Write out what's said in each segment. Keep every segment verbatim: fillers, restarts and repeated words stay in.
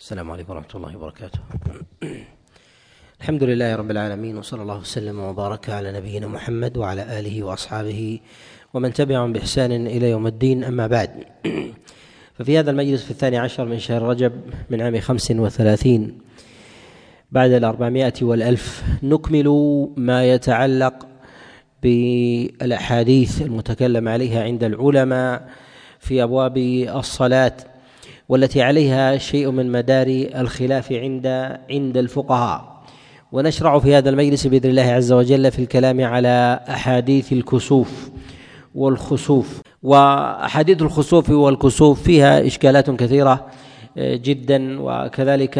السلام عليكم ورحمة الله وبركاته. الحمد لله رب العالمين، وصلى الله وسلم وبارك على نبينا محمد وعلى آله وأصحابه ومن تبعهم بإحسان إلى يوم الدين. أما بعد، ففي هذا المجلس في الثاني عشر من شهر رجب من عام خمس وثلاثين بعد الأربعمائة والألف نكمل ما يتعلق بالأحاديث المتكلم عليها عند العلماء في أبواب الصلاة، والتي عليها شيء من مدار الخلاف عند عند الفقهاء. ونشرع في هذا المجلس بإذن الله عز وجل في الكلام على أحاديث الكسوف والخسوف. وأحاديث الخسوف والكسوف فيها إشكالات كثيرة جدا، وكذلك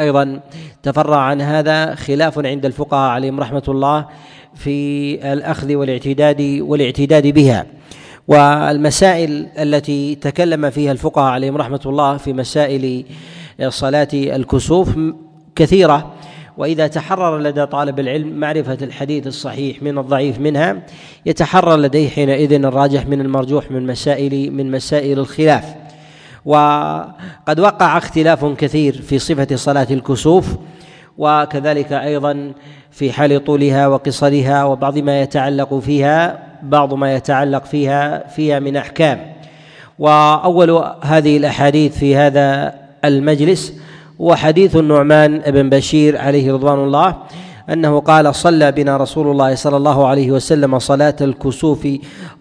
أيضا تفرع عن هذا خلاف عند الفقهاء عليهم رحمة الله في الأخذ والاعتداد والاعتداد بها. والمسائل التي تكلم فيها الفقهاء عليهم رحمة الله في مسائل صلاة الكسوف كثيرة، وإذا تحرر لدى طالب العلم معرفة الحديث الصحيح من الضعيف منها يتحرر لديه حينئذ الراجح من المرجوح من مسائل من مسائل الخلاف. وقد وقع اختلاف كثير في صفة صلاة الكسوف، وكذلك أيضا في حال طولها وقصرها، وبعض ما يتعلق فيها بعض ما يتعلق فيها فيها من أحكام. وأول هذه الأحاديث في هذا المجلس هو حديث النعمان بن بشير عليه رضوان الله، أنه قال: صلى بنا رسول الله صلى الله عليه وسلم صلاة الكسوف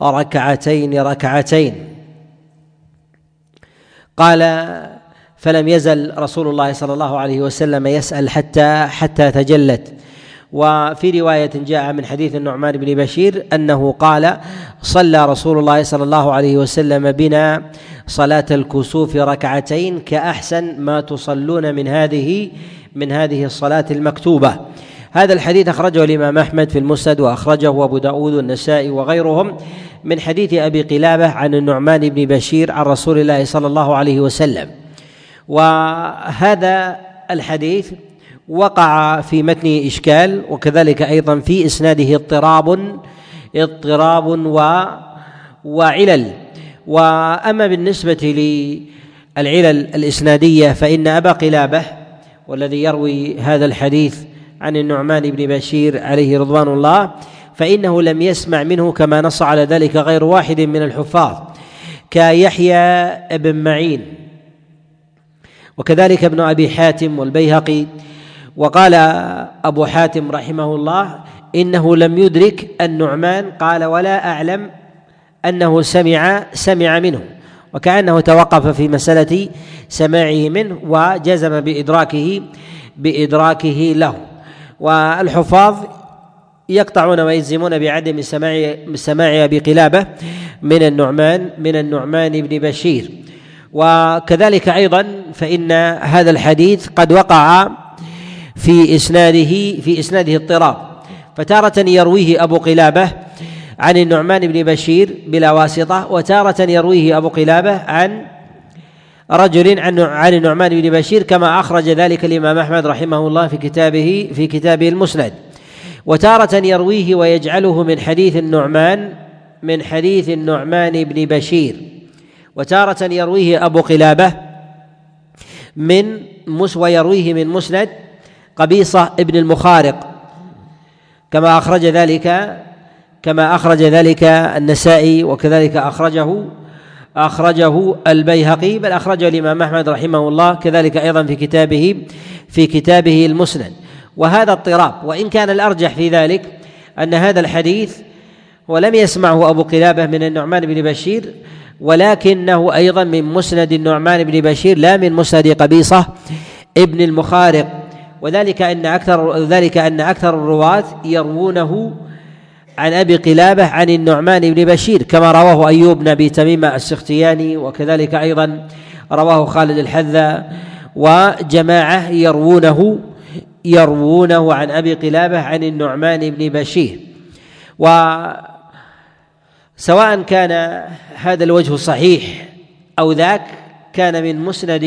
ركعتين ركعتين. قال: فلم يزل رسول الله صلى الله عليه وسلم يسأل حتى حتى تجلت. وفي رواية جاء من حديث النعمان بن بشير أنه قال: صلى رسول الله صلى الله عليه وسلم بنا صلاة الكسوف ركعتين كأحسن ما تصلون من هذه من هذه الصلاة المكتوبة. هذا الحديث أخرجه الإمام أحمد في المسند، وأخرجه أبو داود والنسائي وغيرهم من حديث أبي قلابة عن النعمان بن بشير عن رسول الله صلى الله عليه وسلم. وهذا الحديث وقع في متنه إشكال، وكذلك أيضا في إسناده اضطراب اضطراب وعلل. وأما بالنسبة للعلل الإسنادية فإن أبا قلابة، والذي يروي هذا الحديث عن النعمان بن بشير عليه رضوان الله، فإنه لم يسمع منه كما نص على ذلك غير واحد من الحفاظ كيحيى بن معين، وكذلك ابن أبي حاتم والبيهقي. وقال أبو حاتم رحمه الله: إنه لم يدرك النعمان، قال: ولا أعلم أنه سمع سمع منه، وكأنه توقف في مسألة سماعه منه وجزم بإدراكه بإدراكه له. والحفاظ يقطعون ويجزمون بعدم سماع سماع أبي قلابة من النعمان من النعمان بن بشير. وكذلك أيضا فإن هذا الحديث قد وقع في إسناده في إسناده اضطراب، فتارة يرويه أبو قلابة عن النعمان بن بشير بلا واسطة، وتارة يرويه أبو قلابة عن رجل عن عن النعمان بن بشير، كما أخرج ذلك الإمام أحمد رحمه الله في كتابه في كتابه المسند. وتارة يرويه ويجعله من حديث النعمان من حديث النعمان بن بشير، وتارة يرويه أبو قلابة من مس ويرويه من مسند قبيصة ابن المخارق، كما أخرج ذلك كما أخرج ذلك النسائي، وكذلك أخرجه أخرجه البيهقي، بل أخرجه الإمام أحمد رحمه الله كذلك أيضا في كتابه في كتابه المسند. وهذا اضطراب، وإن كان الأرجح في ذلك أن هذا الحديث ولم يسمعه أبو قلابة من النعمان بن بشير، ولكنه أيضا من مسند النعمان بن بشير لا من مسند قبيصة ابن المخارق، وذلك أن أكثر ذلك أن أكثر الرواة يروونه عن أبي قلابة عن النعمان بن بشير، كما رواه أيوب بن أبي تميم السختياني، وكذلك أيضا رواه خالد الحذا وجماعة يروونه يروونه عن أبي قلابة عن النعمان بن بشير. و سواء كان هذا الوجه صحيح أو ذاك، كان من مسند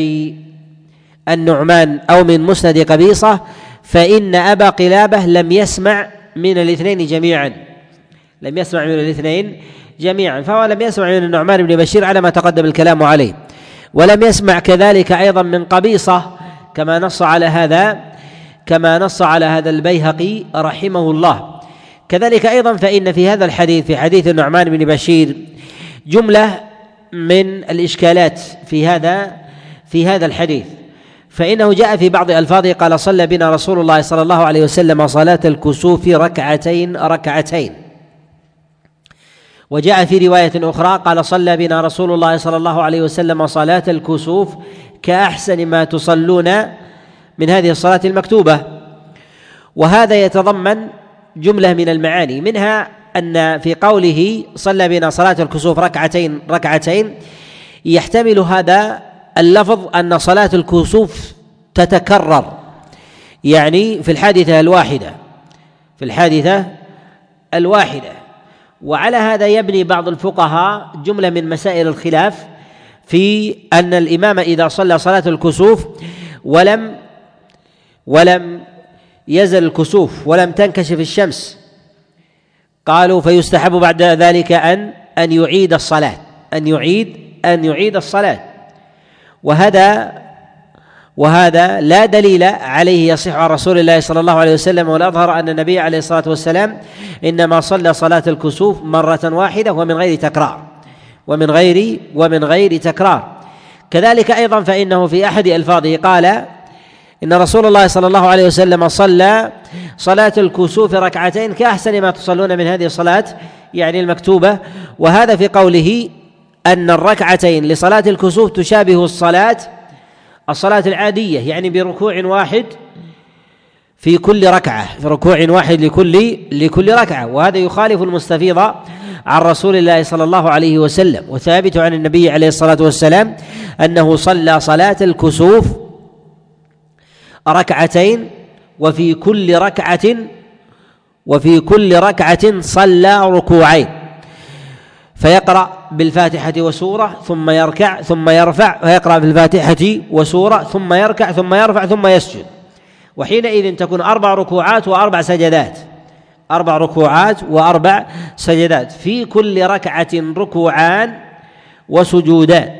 النعمان أو من مسند قبيصة، فإن أبا قلابة لم يسمع من الاثنين جميعا لم يسمع من الاثنين جميعا فهو لم يسمع من النعمان بن بشير على ما تقدم الكلام عليه، ولم يسمع كذلك أيضا من قبيصة كما نص على هذا كما نص على هذا البيهقي رحمه الله. كذلك أيضا فإن في هذا الحديث في حديث النعمان بن بشير جملة من الإشكالات في هذا في هذا الحديث، فإنه جاء في بعض ألفاظه قال: صلى بنا رسول الله صلى الله عليه وسلم صلاة الكسوف ركعتين ركعتين. وجاء في رواية أخرى قال: صلى بنا رسول الله صلى الله عليه وسلم صلاة الكسوف كأحسن ما تصلون من هذه الصلاة المكتوبة. وهذا يتضمن جملة من المعاني، منها أن في قوله صلى بنا صلاة الكسوف ركعتين ركعتين يحتمل هذا اللفظ أن صلاة الكسوف تتكرر، يعني في الحادثة الواحدة في الحادثة الواحدة. وعلى هذا يبني بعض الفقهاء جملة من مسائل الخلاف في أن الإمام إذا صلى صلاة الكسوف ولم ولم يزل الكسوف ولم تنكشف الشمس، قالوا فيستحب بعد ذلك أن أن يعيد الصلاة أن يعيد أن يعيد الصلاة، وهذا وهذا لا دليل عليه يصح عن رسول الله صلى الله عليه وسلم. والأظهر أن النبي عليه الصلاة والسلام إنما صلى صلاة الكسوف مرة واحدة ومن غير تكرار ومن غير ومن غير تكرار. كذلك أيضا فإنه في أحد ألفاظه قال: إن رسول الله صلى الله عليه وسلم صلى صلاة الكسوف ركعتين كأحسن ما تصلون من هذه الصلاة، يعني المكتوبة. وهذا في قوله أن الركعتين لصلاة الكسوف تشابه الصلاة الصلاة العادية، يعني بركوع واحد في كل ركعة في ركوع واحد لكل لكل ركعة. وهذا يخالف المستفيض عن رسول الله صلى الله عليه وسلم، وثابت عن النبي عليه الصلاة والسلام أنه صلى صلاة الكسوف ركعتين وفي كل ركعة وفي كل ركعة صلى ركوعين، فيقرأ بالفاتحة وسورة ثم يركع ثم يرفع، ويقرأ بالفاتحة وسورة ثم يركع ثم يرفع ثم يسجد. وحينئذ تكون أربع ركوعات وأربع سجدات أربع ركوعات وأربع سجدات، في كل ركعة ركوعان وسجودان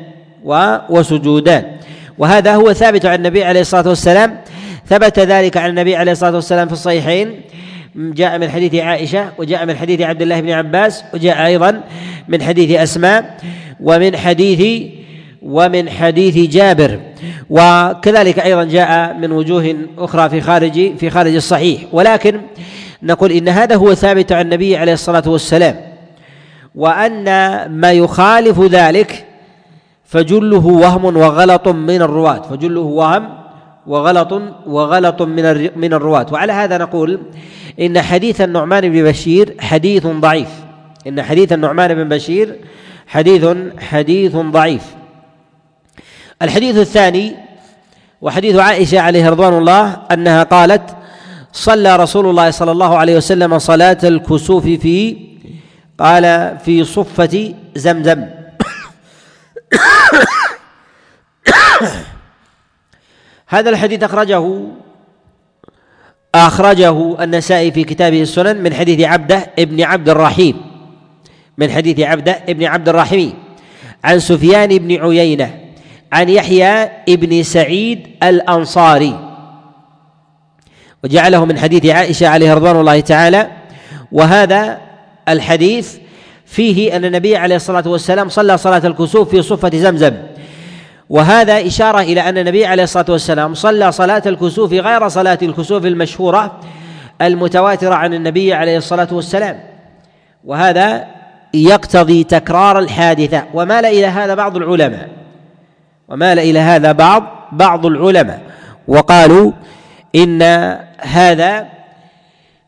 وسجودان وهذا هو ثابت عن النبي عليه الصلاة والسلام. ثبت ذلك عن النبي عليه الصلاة والسلام في الصحيحين، جاء من حديث عائشة وجاء من حديث عبد الله بن عباس وجاء أيضا من حديث أسماء ومن حديث ومن حديث جابر. وكذلك أيضا جاء من وجوه أخرى في خارج في خارج الصحيح، ولكن نقول إن هذا هو ثابت عن النبي عليه الصلاة والسلام، وأن ما يخالف ذلك فجله وهم وغلط من الرواة فجله وهم وغلط وغلط من من الرواة. وعلى هذا نقول إن حديث النعمان بن بشير حديث ضعيف إن حديث النعمان بن بشير حديث حديث ضعيف. الحديث الثاني وحديث عائشة عليه رضوان الله أنها قالت: صلى رسول الله صلى الله عليه وسلم صلاة الكسوف في قال في صفة زمزم هذا الحديث أخرجه أخرجه النسائي في كتابه السنن من حديث عبده ابن عبد الرحيم من حديث عبده ابن عبد الرحيم عن سفيان بن عيينة عن يحيى ابن سعيد الأنصاري، وجعله من حديث عائشة عليه رضوان الله تعالى. وهذا الحديث فيه أن النبي عليه الصلاة والسلام صلى صلاة الكسوف في صفة زمزم، وهذا إشارة إلى أن النبي عليه الصلاة والسلام صلى صلاة الكسوف غير صلاة الكسوف المشهورة المتواترة عن النبي عليه الصلاة والسلام، وهذا يقتضي تكرار الحادثة. ومال إلى هذا بعض العلماء ومال إلى هذا بعض بعض العلماء وقالوا إن هذا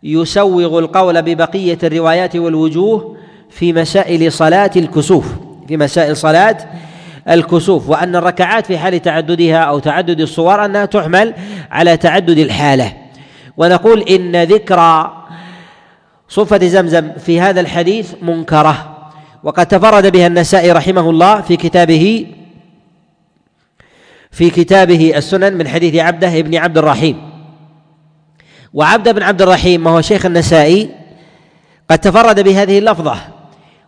يسوغ القول ببقية الروايات والوجوه في مسائل صلاة الكسوف في مسائل صلاة الكسوف، وأن الركعات في حال تعددها أو تعدد الصور أنها تحمل على تعدد الحالة. ونقول إن ذكر صفة زمزم في هذا الحديث منكرة، وقد تفرد بها النسائي رحمه الله في كتابه في كتابه السنن من حديث عبده ابن عبد الرحيم. وعبد بن عبد الرحيم ما هو شيخ النسائي قد تفرد بهذه اللفظة،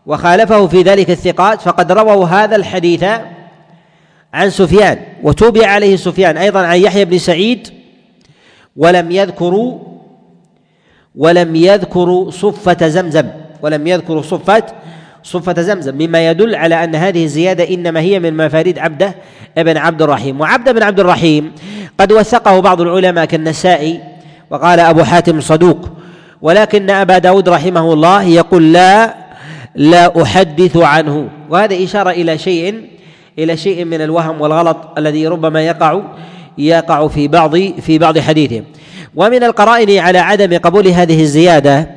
وخالفه في ذلك الثقات، فقد رووا هذا الحديث عن سفيان وتوبع عليه سفيان أيضا عن يحيى بن سعيد ولم يذكروا ولم يذكروا صفة زمزم ولم يذكروا صفة صفة زمزم مما يدل على أن هذه الزيادة إنما هي من مفاريد عبده ابن عبد الرحيم. وعبده بن عبد الرحيم قد وثقه بعض العلماء كالنسائي وقال أبو حاتم صدوق، ولكن أبا داود رحمه الله يقول لا لا أحدث عنه، وهذا إشارة إلى شيء إلى شيء من الوهم والغلط الذي ربما يقع يقع في بعض في بعض حديثهم. ومن القرائن على عدم قبول هذه الزيادة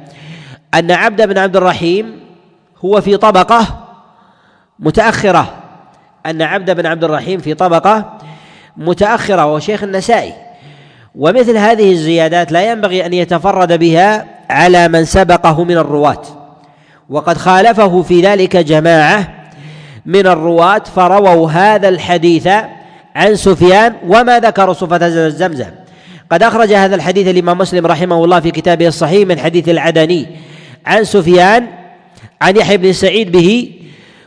أن عبد بن عبد الرحيم هو في طبقة متأخرة، أن عبد بن عبد الرحيم في طبقة متأخرة وشيخ النسائي، ومثل هذه الزيادات لا ينبغي أن يتفرد بها على من سبقه من الرواة، وقد خالفه في ذلك جماعة من الرواة فرووا هذا الحديث عن سفيان وما ذكروا صفة زمزم. قد أخرج هذا الحديث الإمام مسلم رحمه الله في كتابه الصحيح من حديث العدني عن سفيان عن يحيى بن سعيد به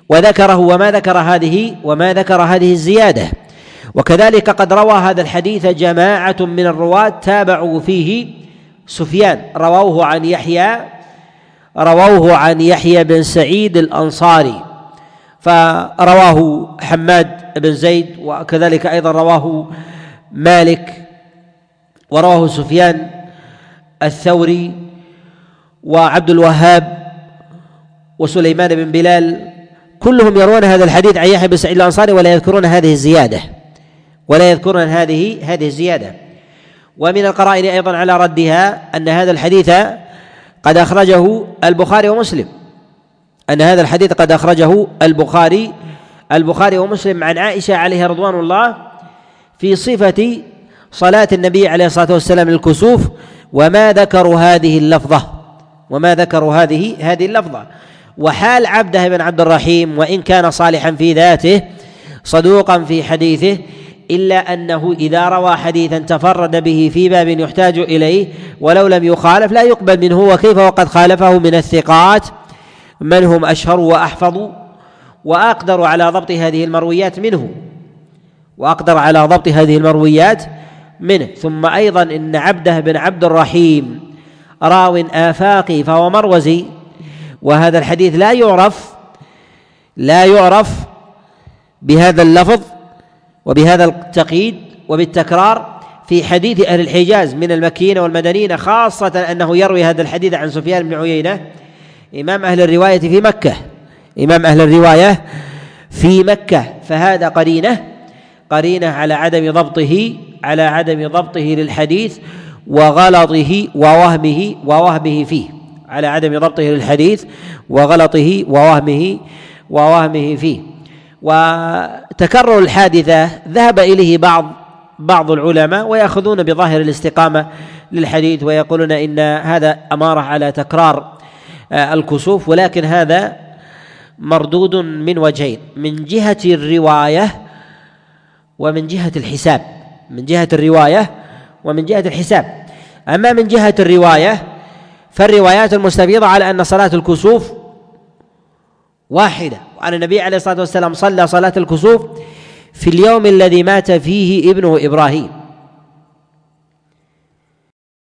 وذكره وما ذكر هذه وما ذكر هذه الزيادة. وكذلك قد روى هذا الحديث جماعة من الرواة تابعوا فيه سفيان، رووه عن يحيى رووه عن يحيى بن سعيد الأنصاري، فرواه حماد بن زيد وكذلك أيضا رواه مالك ورواه سفيان الثوري وعبد الوهاب وسليمان بن بلال، كلهم يروون هذا الحديث عن يحيى بن سعيد الأنصاري ولا يذكرون هذه الزيادة ولا يذكرون هذه هذه الزيادة. ومن القرائن أيضا على ردها أن هذا الحديث قد أخرجه البخاري ومسلم، أن هذا الحديث قد أخرجه البخاري البخاري ومسلم عن عائشة عليها رضوان الله في صفة صلاة النبي عليه الصلاة والسلام للكسوف وما ذكروا هذه اللفظة وما ذكروا هذه هذه اللفظة. وحال عبده بن عبد الرحيم وإن كان صالحا في ذاته صدوقا في حديثه، إلا أنه إذا روى حديثا تفرد به في باب يحتاج إليه ولو لم يخالف لا يقبل منه، وكيف وقد خالفه من الثقات من هم أشهر وأحفظ وأقدر على ضبط هذه المرويات منه وأقدر على ضبط هذه المرويات منه. ثم أيضا إن عبده بن عبد الرحيم راو آفاقي فهو مروزي، وهذا الحديث لا يعرف لا يعرف بهذا اللفظ وبهذا التقييد وبالتكرار في حديث أهل الحجاز من المكيين والمدنيين، خاصة أنه يروي هذا الحديث عن سفيان بن عيينة إمام أهل الرواية في مكة إمام أهل الرواية في مكة فهذا قرينة قرينة على عدم ضبطه على عدم ضبطه للحديث وغلطه ووهمه ووهمه فيه على عدم ضبطه للحديث وغلطه ووهمه ووهمه فيه. وتكرر الحادثة ذهب إليه بعض بعض العلماء ويأخذون بظاهر الاستقامة للحديث ويقولون إن هذا أمارة على تكرار الكسوف، ولكن هذا مردود من وجهين، من جهة الرواية ومن جهة الحساب من جهة الرواية ومن جهة الحساب. أما من جهة الرواية فالروايات المستفيضة على أن صلاة الكسوف واحدة، وأن النبي عليه الصلاة والسلام صلى صلاة الكسوف في اليوم الذي مات فيه ابنه إبراهيم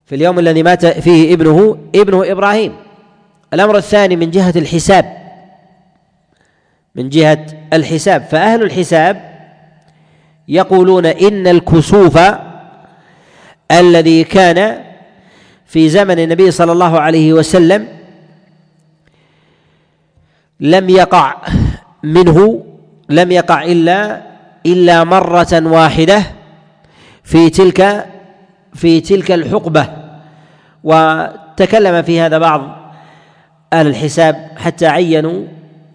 في اليوم الذي مات فيه ابنه ابنه إبراهيم. الأمر الثاني من جهة الحساب من جهة الحساب فأهل الحساب يقولون إن الكسوف الذي كان في زمن النبي صلى الله عليه وسلم لم يقع منه لم يقع إلا إلا مرة واحدة في تلك في تلك الحقبة. وتكلم في هذا بعض أهل الحساب حتى عينوا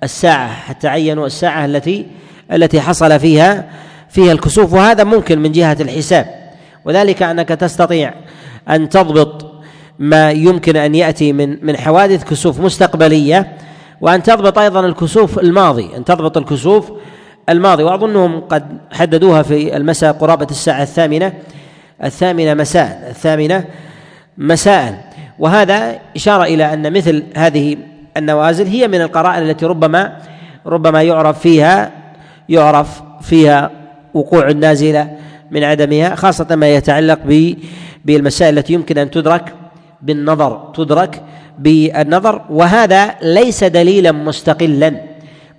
الساعة حتى عينوا الساعة التي التي حصل فيها فيها الكسوف، وهذا ممكن من جهة الحساب، وذلك أنك تستطيع أن تضبط ما يمكن أن يأتي من من حوادث كسوف مستقبلية، وأن تضبط أيضا الكسوف الماضي أن تضبط الكسوف الماضي. وأظنهم قد حددوها في المساء قرابة الساعة الثامنة الثامنة مساء الثامنة مساء وهذا إشارة إلى أن مثل هذه النوازل هي من القرائن التي ربما ربما يعرف فيها يعرف فيها وقوع نازلة من عدمها، خاصة ما يتعلق بالمسائل التي يمكن أن تدرك بالنظر تدرك بالنظر وهذا ليس دليلا مستقلا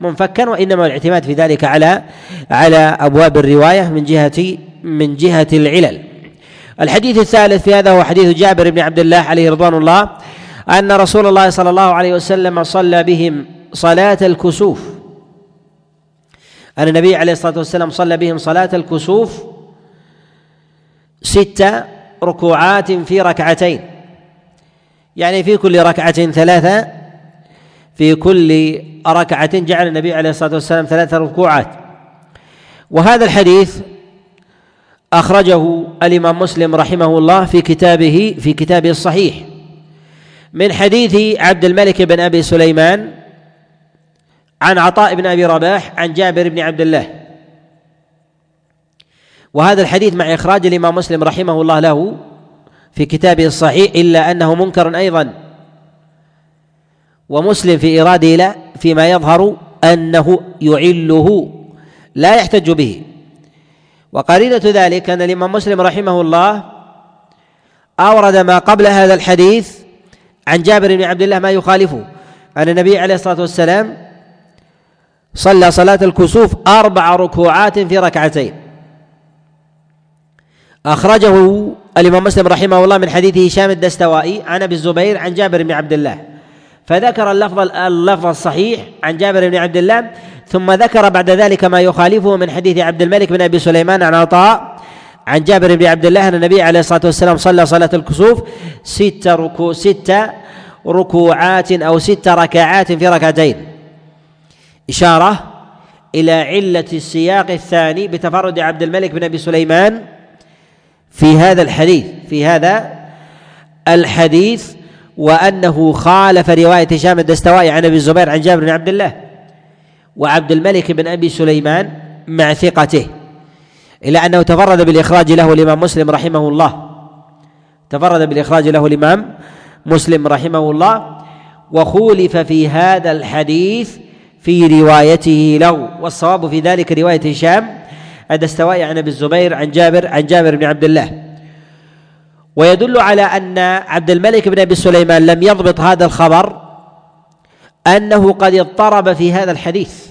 منفكا، وإنما الاعتماد في ذلك على على أبواب الرواية من جهة من جهة العلل. الحديث الثالث في هذا هو حديث جابر بن عبد الله عليه رضوان الله أن رسول الله صلى الله عليه وسلم صلى بهم صلاة الكسوف، أن النبي عليه الصلاة والسلام صلى بهم صلاة الكسوف ست ركوعات في ركعتين، يعني في كل ركعة ثلاثة، في كل ركعة جعل النبي عليه الصلاة والسلام ثلاثة ركوعات. وهذا الحديث أخرجه الإمام مسلم رحمه الله في كتابه في كتابه الصحيح من حديث عبد الملك بن أبي سليمان عن عطاء بن أبي رباح عن جابر بن عبد الله، وهذا الحديث مع إخراج الإمام مسلم رحمه الله له في كتابه الصحيح إلا أنه منكر أيضا، ومسلم في إراده له فيما يظهر أنه يعله لا يحتج به. وقرينة ذلك أن الإمام مسلم رحمه الله أورد ما قبل هذا الحديث عن جابر بن عبد الله ما يخالفه، أن النبي عليه الصلاة والسلام صلى صلاة الكسوف أربع ركوعات في ركعتين. أخرجه الإمام مسلم رحمه الله من حديث هشام الدستوائي عن أبي الزبير عن جابر بن عبد الله، فذكر اللفظ اللفظ الصحيح عن جابر بن عبد الله، ثم ذكر بعد ذلك ما يخالفه من حديث عبد الملك بن أبي سليمان عن عطاء عن جابر بن عبد الله أن النبي عليه الصلاة والسلام صلى صلاة الكسوف ست ركوع ست ركوعات أو ست ركعات في ركعتين، إشارة إلى علة السياق الثاني بتفرد عبد الملك بن أبي سليمان في هذا الحديث في هذا الحديث وأنه خالف رواية هشام الدستوائي عن أبي الزبير عن جابر بن عبد الله وعبد الملك بن أبي سليمان مع ثقته، إلا أنه تفرد بالإخراج له الإمام مسلم رحمه الله تفرد بالإخراج له الإمام مسلم رحمه الله وخولف في هذا الحديث في روايته له، والصواب في ذلك رواية هشام الدستوائي عن أبي الزبير عن جابر عن جابر بن عبد الله. ويدل على أن عبد الملك بن أبي سليمان لم يضبط هذا الخبر أنه قد اضطرب في هذا الحديث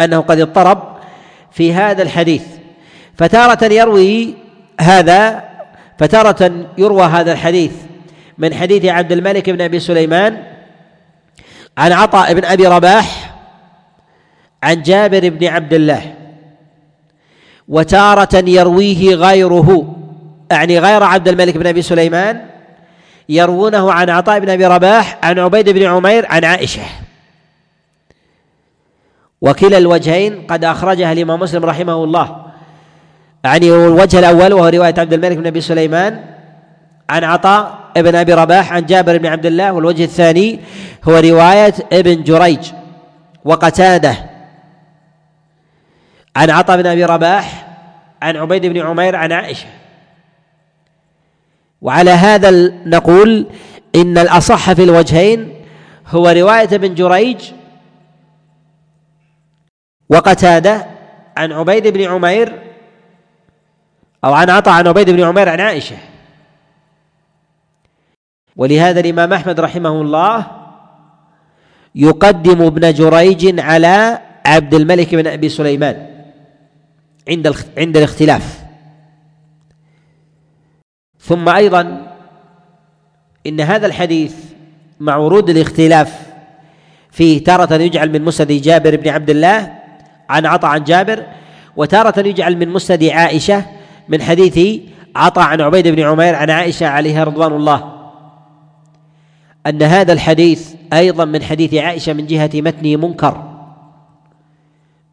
أنه قد اضطرب في هذا الحديث فتارة يروي هذا فتارة يروى هذا الحديث من حديث عبد الملك بن أبي سليمان عن عطاء بن أبي رباح عن جابر بن عبد الله، وتارة يرويه غيره، يعني غير عبد الملك بن أبي سليمان يروونه عن عطاء بن أبي رباح عن عبيد بن عمير عن عائشة. وكلا الوجهين قد أخرجها الإمام مسلم رحمه الله، يعني الوجه الأول وهو رواية عبد الملك بن أبي سليمان عن عطاء بن أبي رباح عن جابر بن عبد الله، والوجه الثاني هو رواية ابن جريج وقتادة عن عطاء بن أبي رباح عن عبيد بن عمير عن عائشة. وعلى هذا نقول إن الأصح في الوجهين هو رواية ابن جريج وقتادة عن عبيد بن عمير أو عن عطاء عن عبيد بن عمير عن عائشة. ولهذا الإمام أحمد رحمه الله يقدم ابن جريج على عبد الملك بن أبي سليمان عند عند الاختلاف. ثم أيضا إن هذا الحديث مع ورود الاختلاف فيه تارة يجعل من مسند جابر بن عبد الله عن عطاء عن جابر، وتارة يجعل من مسند عائشة من حديث عطاء عن عبيد بن عمير عن عائشة عليها رضوان الله، أن هذا الحديث أيضا من حديث عائشة من جهة متنه منكر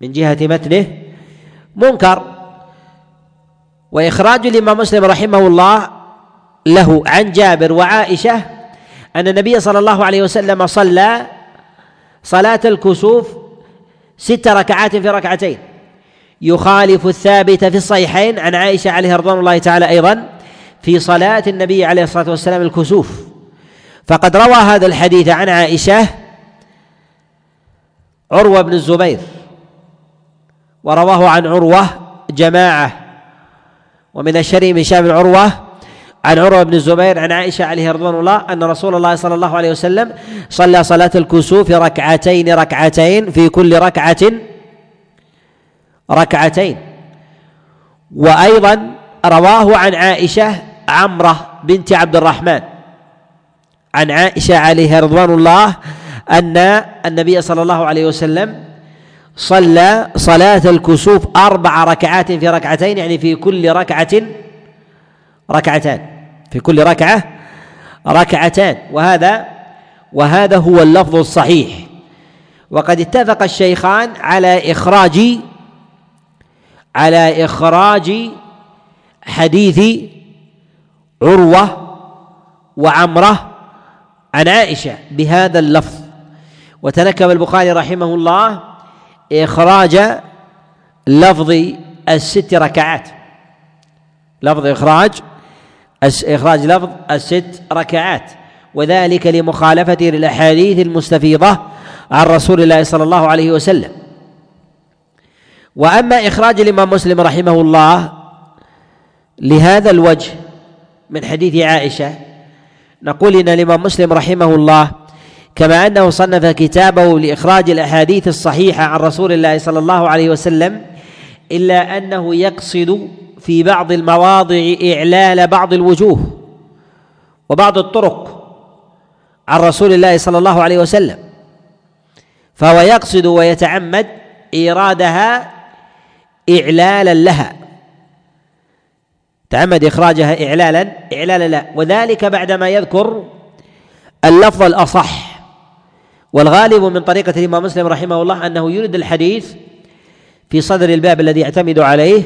من جهة متنه منكر وإخراج الإمام مسلم رحمه الله له عن جابر وعائشة أن النبي صلى الله عليه وسلم صلى صلاة الكسوف ست ركعات في ركعتين يخالف الثابت في الصحيحين عن عائشة عليها رضوان الله تعالى أيضا في صلاة النبي عليه الصلاة والسلام الكسوف، فقد روى هذا الحديث عن عائشة عروة بن الزبير، ورواه عن عروة جماعة. ومن الشريع من شاب العروة عن عروة بن الزبير عن عائشة عليه رضوان الله أن رسول الله صلى الله عليه وسلم صلى صلاة الكسوف ركعتين ركعتين في كل ركعة ركعتين. وأيضا رواه عن عائشة عمرة بنت عبد الرحمن عن عائشة عليه رضوان الله أن النبي صلى الله عليه وسلم صلى صلاة الكسوف أربع ركعات في ركعتين، يعني في كل ركعة ركعتان، في كل ركعة ركعتان. وهذا وهذا هو اللفظ الصحيح. وقد اتفق الشيخان على إخراج على إخراج حديث عروة وعمرة عن عائشة بهذا اللفظ. وتنكب البخاري رحمه الله إخراج لفظ الست ركعات، لفظ إخراج إخراج لفظ الست ركعات، وذلك لمخالفته للأحاديث المستفيضة عن رسول الله صلى الله عليه وسلم. وأما إخراج الإمام مسلم رحمه الله لهذا الوجه من حديث عائشة، نقول إن الإمام مسلم رحمه الله كما أنه صنف كتابه لإخراج الأحاديث الصحيحة عن رسول الله صلى الله عليه وسلم، إلا أنه يقصد في بعض المواضع إعلال بعض الوجوه وبعض الطرق عن رسول الله صلى الله عليه وسلم، فهو يقصد ويتعمد إيرادها إعلالا لها، تعمد إخراجها إعلالا إعلالا لها، وذلك بعدما يذكر اللفظ الأصح. والغالب من طريقة الإمام مسلم رحمه الله أنه يورد الحديث في صدر الباب الذي يعتمد عليه،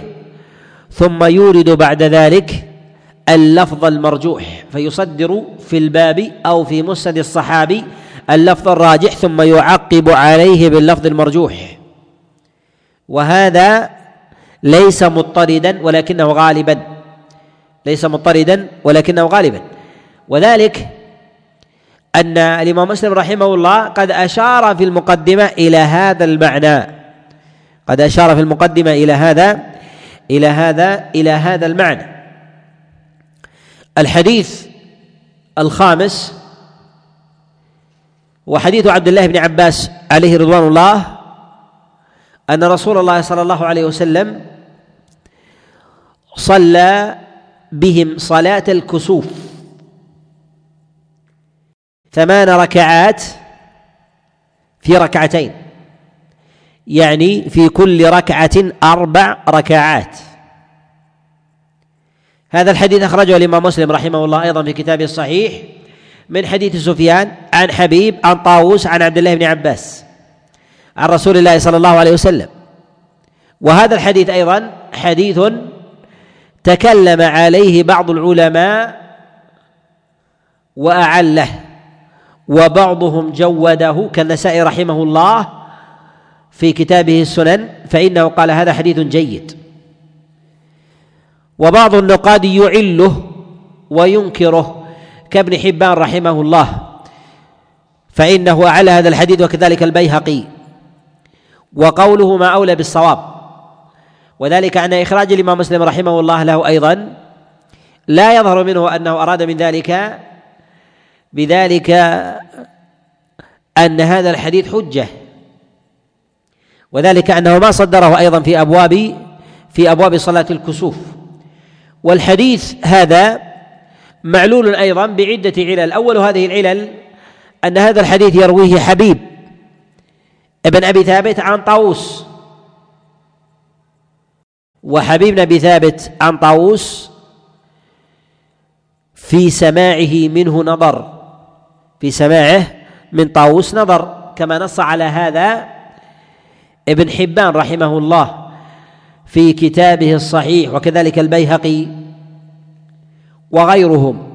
ثم يورد بعد ذلك اللفظ المرجوح، فيصدر في الباب أو في مسند الصحابي اللفظ الراجح ثم يعقب عليه باللفظ المرجوح. وهذا ليس مضطردا ولكنه غالبا ليس مضطردا ولكنه غالبا وذلك أن الإمام مسلم رحمه الله قد أشار في المقدمة إلى هذا المعنى، قد أشار في المقدمة إلى هذا إلى هذا إلى هذا المعنى. الحديث الخامس وحديث عبد الله بن عباس عليه رضوان الله أن رسول الله صلى الله عليه وسلم صلى بهم صلاة الكسوف ثمان ركعات في ركعتين، يعني في كل ركعة أربع ركعات. هذا الحديث أخرجه الإمام مسلم رحمه الله أيضا في كتابه الصحيح من حديث سفيان عن حبيب عن طاووس عن عبد الله بن عباس عن رسول الله صلى الله عليه وسلم. وهذا الحديث أيضا حديث تكلم عليه بعض العلماء وأعله، وبعضهم جوده كالنسائي رحمه الله في كتابه السنن، فإنه قال هذا حديث جيد. وبعض النقاد يعله وينكره كابن حبان رحمه الله، فإنه أعلى هذا الحديث، وكذلك البيهقي. وقوله ما أولى بالصواب، وذلك أن إخراج الإمام مسلم رحمه الله له أيضا لا يظهر منه أنه أراد من ذلك بذلك أن هذا الحديث حجة، وذلك أنه ما صدره أيضا في أبواب في أبواب صلاة الكسوف. والحديث هذا معلول أيضا بعدة علل. أول هذه العلل أن هذا الحديث يرويه حبيب ابن أبي ثابت عن طاووس، وحبيب بن أبي ثابت عن طاووس في سماعه منه نظر، في سماعه من طاووس نظر، كما نص على هذا ابن حبان رحمه الله في كتابه الصحيح، وكذلك البيهقي وغيرهم،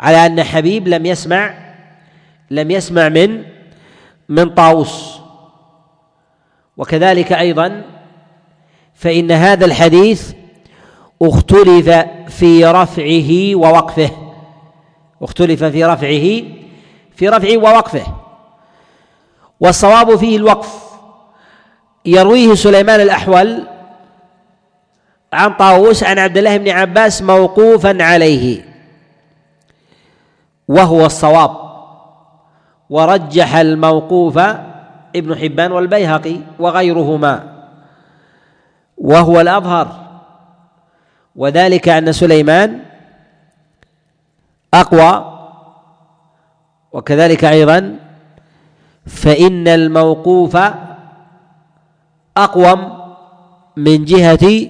على أن حبيب لم يسمع لم يسمع من من طاووس. وكذلك أيضا فإن هذا الحديث اختلف في رفعه ووقفه، اختلف في رفعه في رفعه ووقفه والصواب فيه الوقف. يرويه سليمان الأحول عن طاووس عن عبد الله بن عباس موقوفا عليه وهو الصواب، ورجح الموقوف ابن حبان والبيهقي وغيرهما وهو الأظهر، وذلك أن سليمان أقوى، وكذلك أيضا فإن الموقوف أقوم من جهة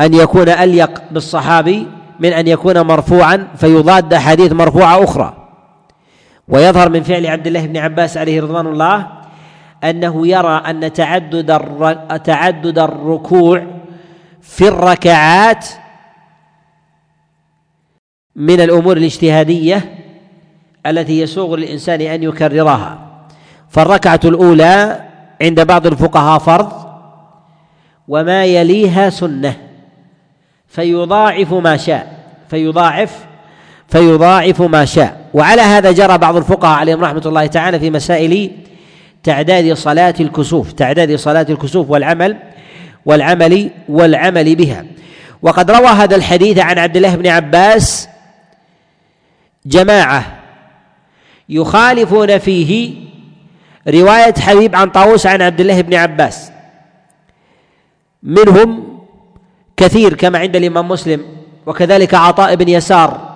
أن يكون أليق بالصحابي من أن يكون مرفوعا فيضاد حديث مرفوعة أخرى. ويظهر من فعل عبد الله بن عباس عليه رضوان الله أنه يرى أن تعدد الركوع في الركعات من الأمور الاجتهادية التي يسوغ للإنسان أن يكررها، فالركعة الأولى عند بعض الفقهاء فرض وما يليها سنة، فيضاعف ما شاء فيضاعف فيضاعف ما شاء. وعلى هذا جرى بعض الفقهاء عليهم رحمة الله تعالى في مسائل تعداد صلاة الكسوف تعداد صلاة الكسوف والعمل والعمل والعمل بها. وقد روى هذا الحديث عن عبد الله بن عباس جماعة يخالفون فيه رواية حبيب عن طاووس عن عبد الله بن عباس، منهم كثير كما عند الإمام مسلم، وكذلك عطاء بن يسار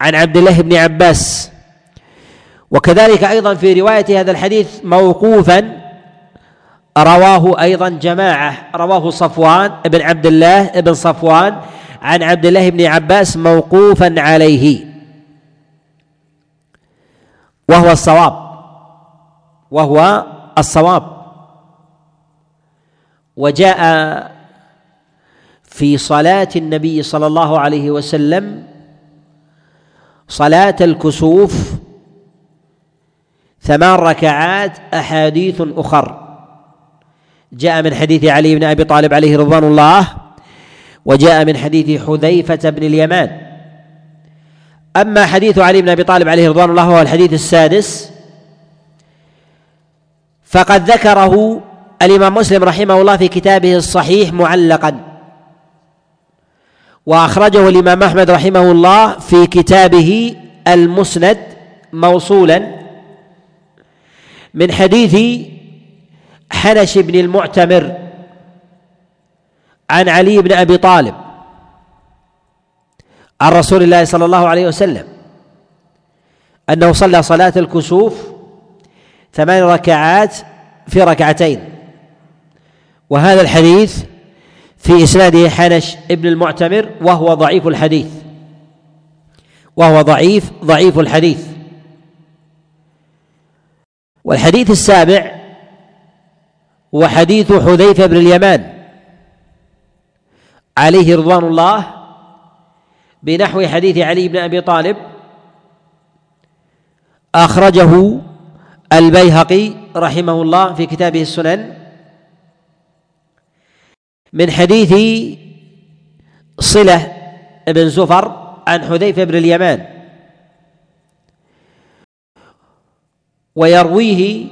عن عبد الله بن عباس، وكذلك أيضا في رواية هذا الحديث موقوفا رواه أيضا جماعة، رواه صفوان بن عبد الله بن صفوان عن عبد الله بن عباس موقوفا عليه وهو الصواب وهو الصواب. وجاء في صلاة النبي صلى الله عليه وسلم صلاة الكسوف ثمان ركعات أحاديث أخر، جاء من حديث علي بن أبي طالب عليه رضوان الله، وجاء من حديث حذيفة بن اليمان. أما حديث علي بن أبي طالب عليه رضوان الله هو الحديث السادس، فقد ذكره الإمام مسلم رحمه الله في كتابه الصحيح معلقا، وأخرجه الإمام أحمد رحمه الله في كتابه المسند موصولا من حديث حنش بن المعتمر عن علي بن أبي طالب عن رسول الله صلى الله عليه وسلم أنه صلى صلاة الكسوف ثمان ركعات في ركعتين، وهذا الحديث في إسناده حنش ابن المعتمر وهو ضعيف الحديث وهو ضعيف ضعيف الحديث. والحديث السابع وحديث حذيفة بن اليمان عليه رضوان الله بنحو حديث علي بن أبي طالب، أخرجه البيهقي رحمه الله في كتابه السنن من حديث صلة بن زفر عن حذيفة بن اليمان، ويرويه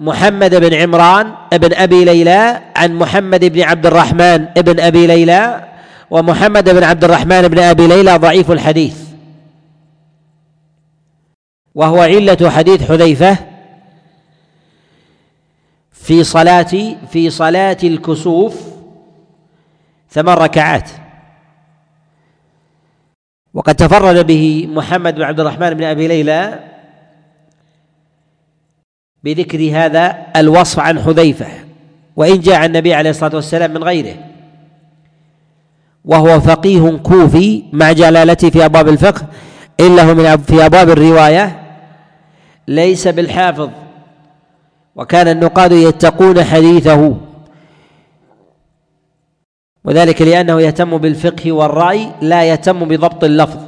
محمد بن عمران بن أبي ليلى عن محمد بن عبد الرحمن بن أبي ليلى، ومحمد بن عبد الرحمن بن أبي ليلى ضعيف الحديث وهو علة حديث حذيفة في صلاة في صلاة الكسوف ثمان ركعات. وقد تفرد به محمد بن عبد الرحمن بن أبي ليلى بذكر هذا الوصف عن حذيفة، وإن جاء النبي عليه الصلاة والسلام من غيره، وهو فقيه كوفي مع جلالته في أبواب الفقه، إلا هو من في أبواب الرواية ليس بالحافظ، وكان النقاد يتقون حديثه، وذلك لأنه يهتم بالفقه والرأي لا يهتم بضبط اللفظ،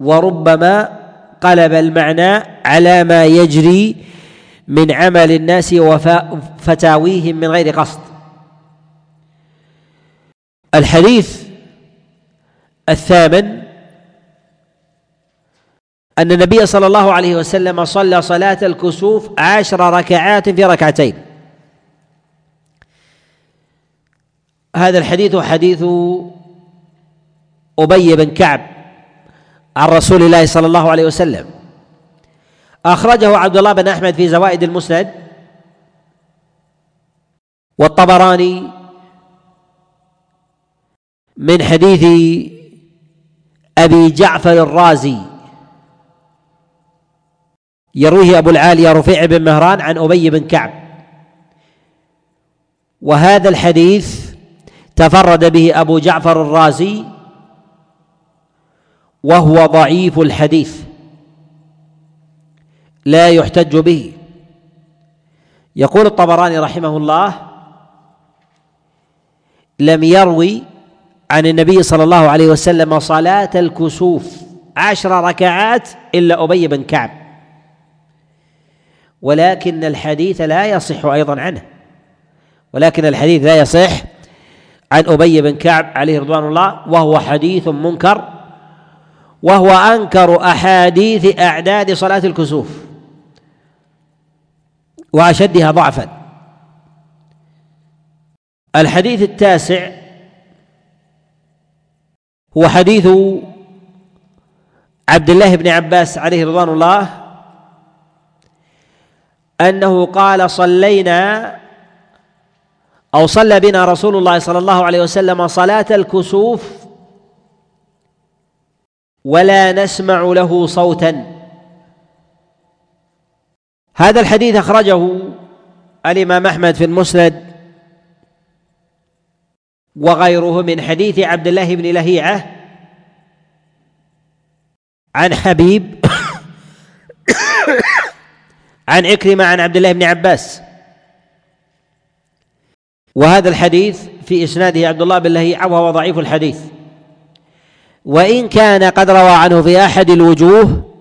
وربما قلب المعنى على ما يجري من عمل الناس وفتاويهم من غير قصد. الحديث الثامن أن النبي صلى الله عليه وسلم صلى صلاة الكسوف عشر ركعات في ركعتين، هذا الحديث حديث أبي بن كعب عن رسول الله صلى الله عليه وسلم، أخرجه عبد الله بن أحمد في زوائد المسند، والطبراني من حديث أبي جعفر الرازي يرويه أبو العالية رفيع بن مهران عن أبي بن كعب، وهذا الحديث تفرد به أبو جعفر الرازي وهو ضعيف الحديث لا يحتج به. يقول الطبراني رحمه الله: لم يروي عن النبي صلى الله عليه وسلم صلاة الكسوف عشر ركعات إلا أبي بن كعب، ولكن الحديث لا يصح أيضا عنه، ولكن الحديث لا يصح عن أبي بن كعب عليه رضوان الله، وهو حديث منكر، وهو أنكر أحاديث أعداد صلاة الكسوف وأشدها ضعفا. الحديث التاسع هو حديث عبد الله بن عباس عليه رضوان الله أنه قال: صلينا أو صلى بنا رسول الله صلى الله عليه وسلم صلاة الكسوف ولا نسمع له صوتا. هذا الحديث أخرجه الإمام أحمد في المسند وغيره من حديث عبد الله بن لهيعة عن حبيب عن عكرمة عن عبد الله بن عباس، وهذا الحديث في إسناده عبد الله بن لهيعة وهو ضعيف الحديث، وإن كان قد روى عنه في أحد الوجوه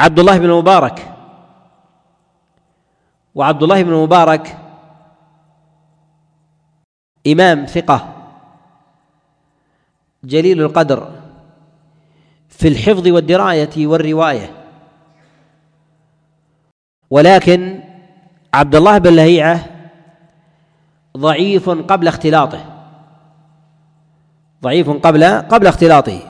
عبد الله بن مبارك، وعبد الله بن مبارك إمام ثقة جليل القدر في الحفظ والدراية والرواية، ولكن عبد الله بن لهيعة ضعيف قبل اختلاطه، ضعيف قبل قبل اختلاطه،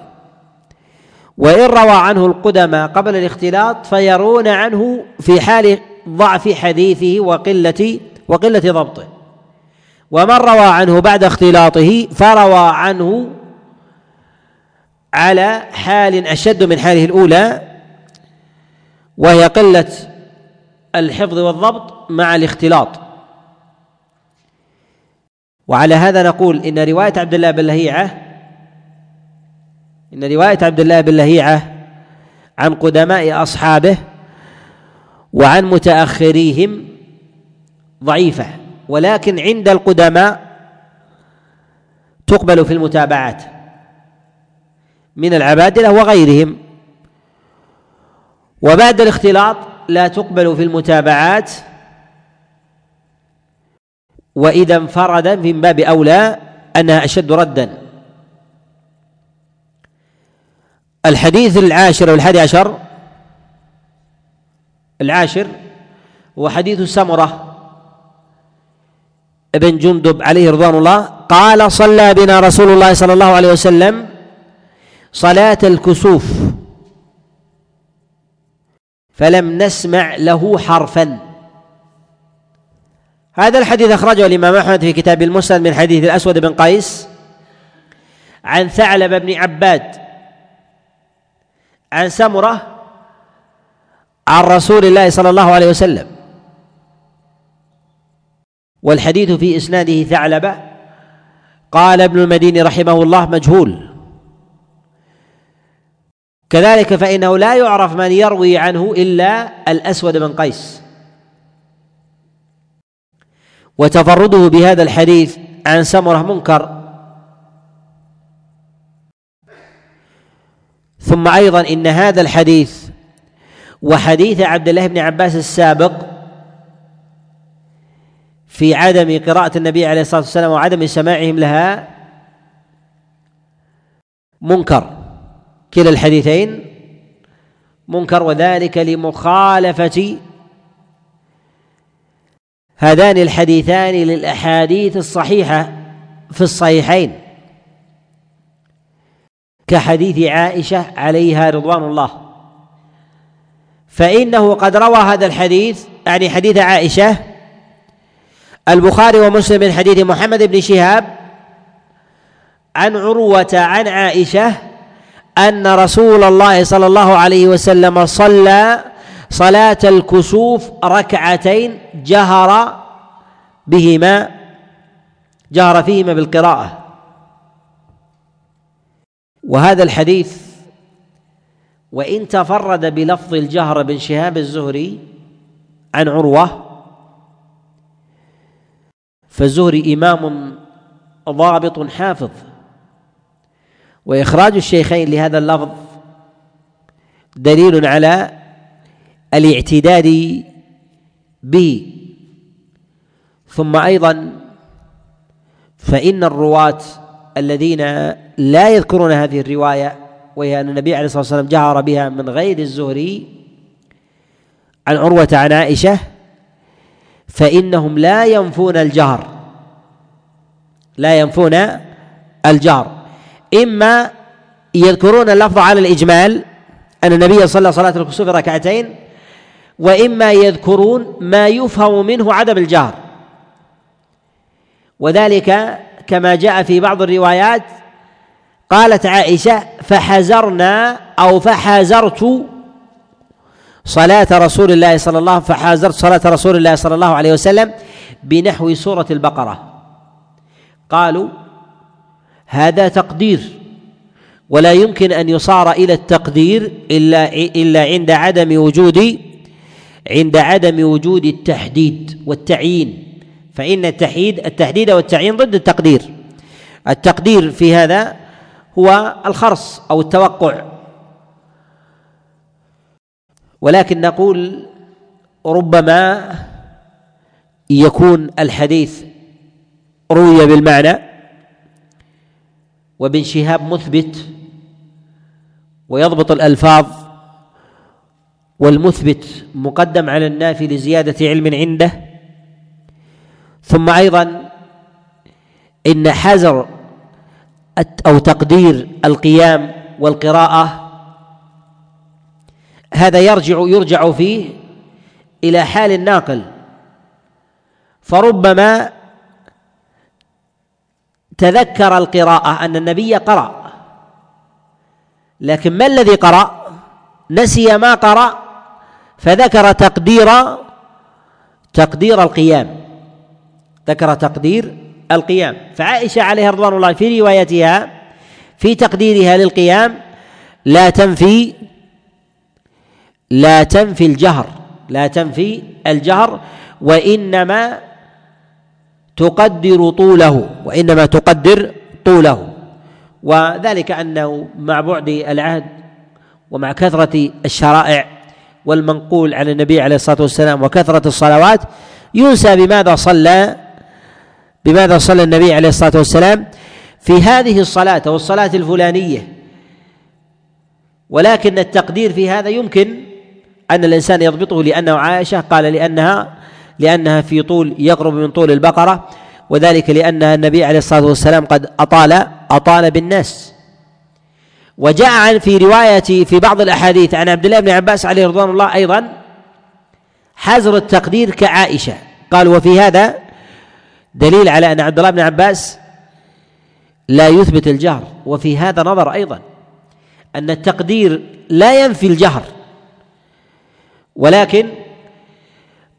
وإن روى عنه القدماء قبل الاختلاط فيرون عنه في حال ضعف حديثه وقلة وقلة ضبطه، ومن روى عنه بعد اختلاطه فروى عنه على حال أشد من حاله الأولى، وهي قلة الحفظ والضبط مع الاختلاط. وعلى هذا نقول إن رواية عبد الله بن لهيعة إن رواية عبد الله بن لهيعة عن قدماء أصحابه وعن متأخريهم ضعيفة، ولكن عند القدماء تقبل في المتابعات من العبادلة وغيرهم، وبعد الاختلاط لا تقبل في المتابعات، وإذا انفرد من باب أولى أنها أشد ردا. الحديث العاشر والحادي عشر العاشر هو حديث السمرة ابن جندب عليه رضوان الله قال: صلى بنا رسول الله صلى الله عليه وسلم صلاة الكسوف فلم نسمع له حرفا. هذا الحديث أخرجه الإمام أحمد في كتاب المسند من حديث الأسود بن قيس عن ثعلب بن عباد عن سمرة عن رسول الله صلى الله عليه وسلم، والحديث في إسناده ثعلبة. قال ابن المديني رحمه الله: مجهول. كذلك فإنه لا يعرف من يروي عنه إلا الأسود بن قيس، وتفرده بهذا الحديث عن سمرة منكر. ثم أيضا إن هذا الحديث وحديث عبد الله بن عباس السابق في عدم قراءة النبي عليه الصلاة والسلام وعدم سماعهم لها منكر، كلا الحديثين منكر، وذلك لمخالفة هذان الحديثان للأحاديث الصحيحة في الصحيحين كحديث عائشة عليها رضوان الله، فإنه قد روى هذا الحديث، يعني حديث عائشة، البخاري ومسلم من حديث محمد بن شهاب عن عروة عن عائشة أن رسول الله صلى الله عليه وسلم صلى صلاة الكسوف ركعتين جهر بهما جهر فيهما بالقراءة. وهذا الحديث وإن تفرد بلفظ الجهر بن شهاب الزهري عن عروة، فالزهري إمام ضابط حافظ، وإخراج الشيخين لهذا اللفظ دليل على الاعتداد به. ثم أيضا فإن الرواة الذين لا يذكرون هذه الرواية وهي أن النبي عليه الصلاة والسلام جهر بها من غير الزهري عن عروة عن عائشة، فإنهم لا ينفون الجهر، لا ينفون الجهر، إما يذكرون اللفظ على الإجمال أن النبي صلى صلاة الكسوف ركعتين، وإما يذكرون ما يفهم منه عدم الجهر، وذلك كما جاء في بعض الروايات قالت عائشة فحزرنا أو فحازرت صلاة رسول الله صلى الله عليه وسلم فحازرت صلاة رسول الله صلى الله عليه وسلم بنحو سورة البقرة. قالوا هذا تقدير، ولا يمكن أن يصار إلى التقدير إلا إلا عند عدم وجود عند عدم وجود التحديد والتعيين، فإن التحديد التحديد والتعيين ضد التقدير. التقدير في هذا هو الخرص أو التوقع، ولكن نقول ربما يكون الحديث روي بالمعنى وابن شهاب مثبت ويضبط الألفاظ، والمثبت مقدم على النافي لزيادة علم عنده. ثم أيضا إن حذر أو تقدير القيام والقراءة هذا يرجع يرجع فيه إلى حال الناقل، فربما تذكر القراءة أن النبي قرأ، لكن ما الذي قرأ؟ نسي ما قرأ، فذكر تقدير تقدير القيام ذكر تقدير القيام. فعائشة عليها رضوان الله في روايتها في تقديرها للقيام لا تنفي لا تنفي الجهر لا تنفي الجهر وإنما تقدر طوله وإنما تقدر طوله وذلك أنه مع بعد العهد ومع كثرة الشرائع والمنقول عن النبي عليه الصلاة والسلام وكثرة الصلوات ينسى بماذا صلى بماذا صلى النبي عليه الصلاة والسلام في هذه الصلاة والصلاة الفلانية. ولكن التقدير في هذا يمكن أن الإنسان يضبطه، لأنه عائشة قال لأنها لأنها في طول يقرب من طول البقرة، وذلك لأن النبي عليه الصلاة والسلام قد أطال أطال بالناس. وجاء عن في رواية في بعض الأحاديث عن عبد الله بن عباس عليه رضوان الله أيضا حذر التقدير كعائشة. قال وفي هذا دليل على أن عبد الله بن عباس لا يثبت الجهر، وفي هذا نظر أيضا، أن التقدير لا ينفي الجهر ولكن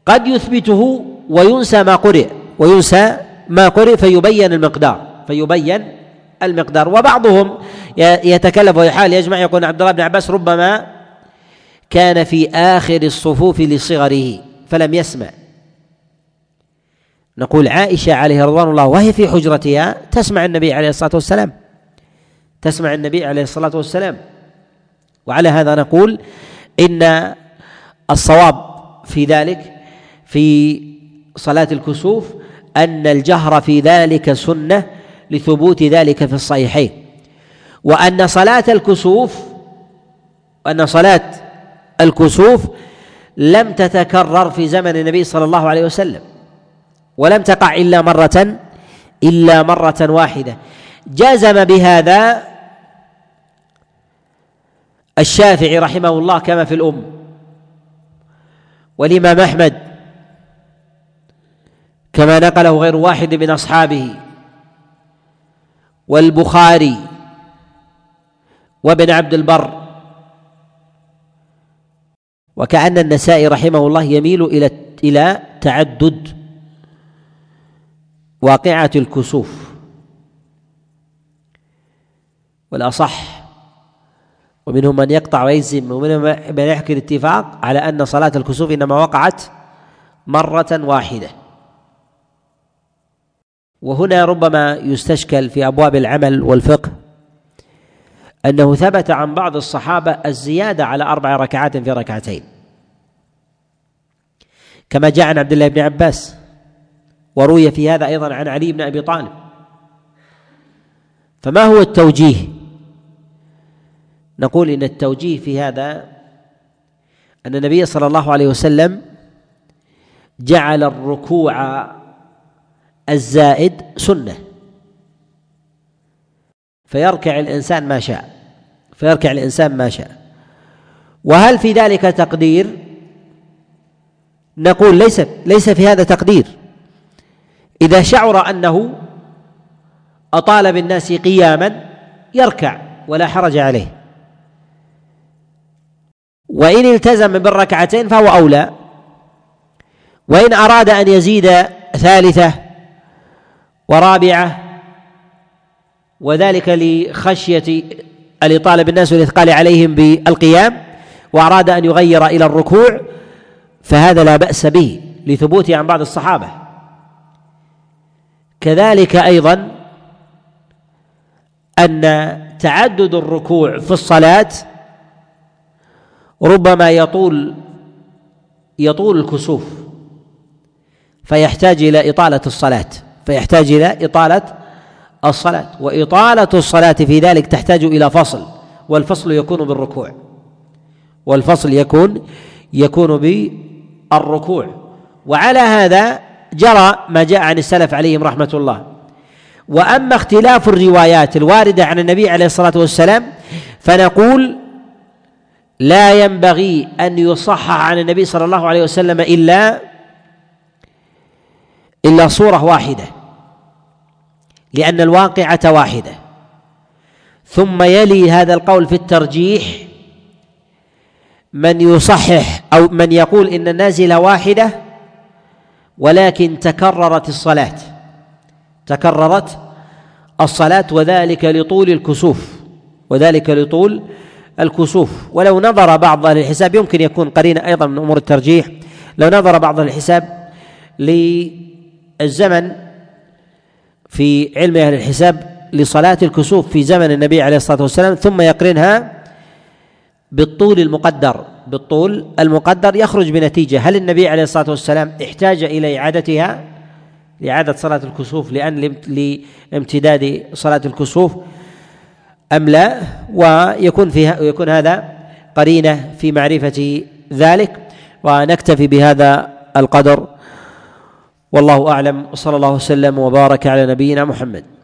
قد يثبته وينسى ما قرئ وينسى ما قرئ فيبين المقدار فيبين المقدار وبعضهم يتكلف ويحال يجمع يقول عبد الله بن عباس ربما كان في آخر الصفوف لصغره فلم يسمع. نقول عائشة عليه رضوان الله وهي في حجرتها تسمع النبي عليه الصلاة والسلام تسمع النبي عليه الصلاة والسلام وعلى هذا نقول إن الصواب في ذلك في صلاة الكسوف أن الجهر في ذلك سنة لثبوت ذلك في الصحيحين، وأن صلاة الكسوف وأن صلاة الكسوف لم تتكرر في زمن النبي صلى الله عليه وسلم، ولم تقع إلا مرة إلا مرة واحدة. جازم بهذا الشافعي رحمه الله كما في الأم، والإمام أحمد كما نقله غير واحد من أصحابه، والبخاري وابن عبد البر، وكأن النسائي رحمه الله يميل إلى إلى تعدد واقعة الكسوف، والأصح ومنهم من يقطع ويجزم ومنهم من يحكي الاتفاق على أن صلاة الكسوف إنما وقعت مرة واحدة. وهنا ربما يستشكل في أبواب العمل والفقه أنه ثبت عن بعض الصحابة الزيادة على أربع ركعات في ركعتين، كما جاء عن عبد الله بن عباس، وروي في هذا أيضا عن علي بن أبي طالب. فما هو التوجيه؟ نقول إن التوجيه في هذا أن النبي صلى الله عليه وسلم جعل الركوع الزائد سنة، فيركع الإنسان ما شاء فيركع الإنسان ما شاء وهل في ذلك تقدير؟ نقول ليس ليس في هذا تقدير. إذا شعر أنه أطال بالناس قياما يركع ولا حرج عليه، وإن التزم بالركعتين فهو أولى، وإن أراد أن يزيد ثالثة ورابعة وذلك لخشية الإطالة بالناس والإثقال عليهم بالقيام، وأراد أن يغير إلى الركوع، فهذا لا بأس به لثبوته عن بعض الصحابة. كذلك أيضا أن تعدد الركوع في الصلاة ربما يطول يطول الكسوف فيحتاج إلى إطالة الصلاة فيحتاج إلى إطالة الصلاة وإطالة الصلاة في ذلك تحتاج إلى فصل، والفصل يكون بالركوع والفصل يكون يكون بالركوع. وعلى هذا جرى ما جاء عن السلف عليهم رحمة الله. وأما اختلاف الروايات الواردة عن النبي عليه الصلاة والسلام فنقول لا ينبغي أن يصحح عن النبي صلى الله عليه وسلم إلا إلا صورة واحدة، لأن الواقعة واحدة، ثم يلي هذا القول في الترجيح من يصحح أو من يقول إن النازلة واحدة ولكن تكررت الصلاة تكررت الصلاة وذلك لطول الكسوف وذلك لطول الكسوف ولو نظر بعض أهل الحساب، يمكن يكون قرينة أيضا من أمور الترجيح، لو نظر بعض أهل الحساب للزمن في علم أهل الحساب لصلاة الكسوف في زمن النبي عليه الصلاة والسلام ثم يقرنها بالطول المقدر بالطول المقدر يخرج بنتيجة هل النبي عليه الصلاة والسلام احتاج إلى إعادتها لإعادة صلاة الكسوف لأن لامتداد صلاة الكسوف أم لا، ويكون فيها ويكون هذا قرينة في معرفة ذلك. ونكتفي بهذا القدر، والله أعلم، صلى الله وسلم وبارك على نبينا محمد.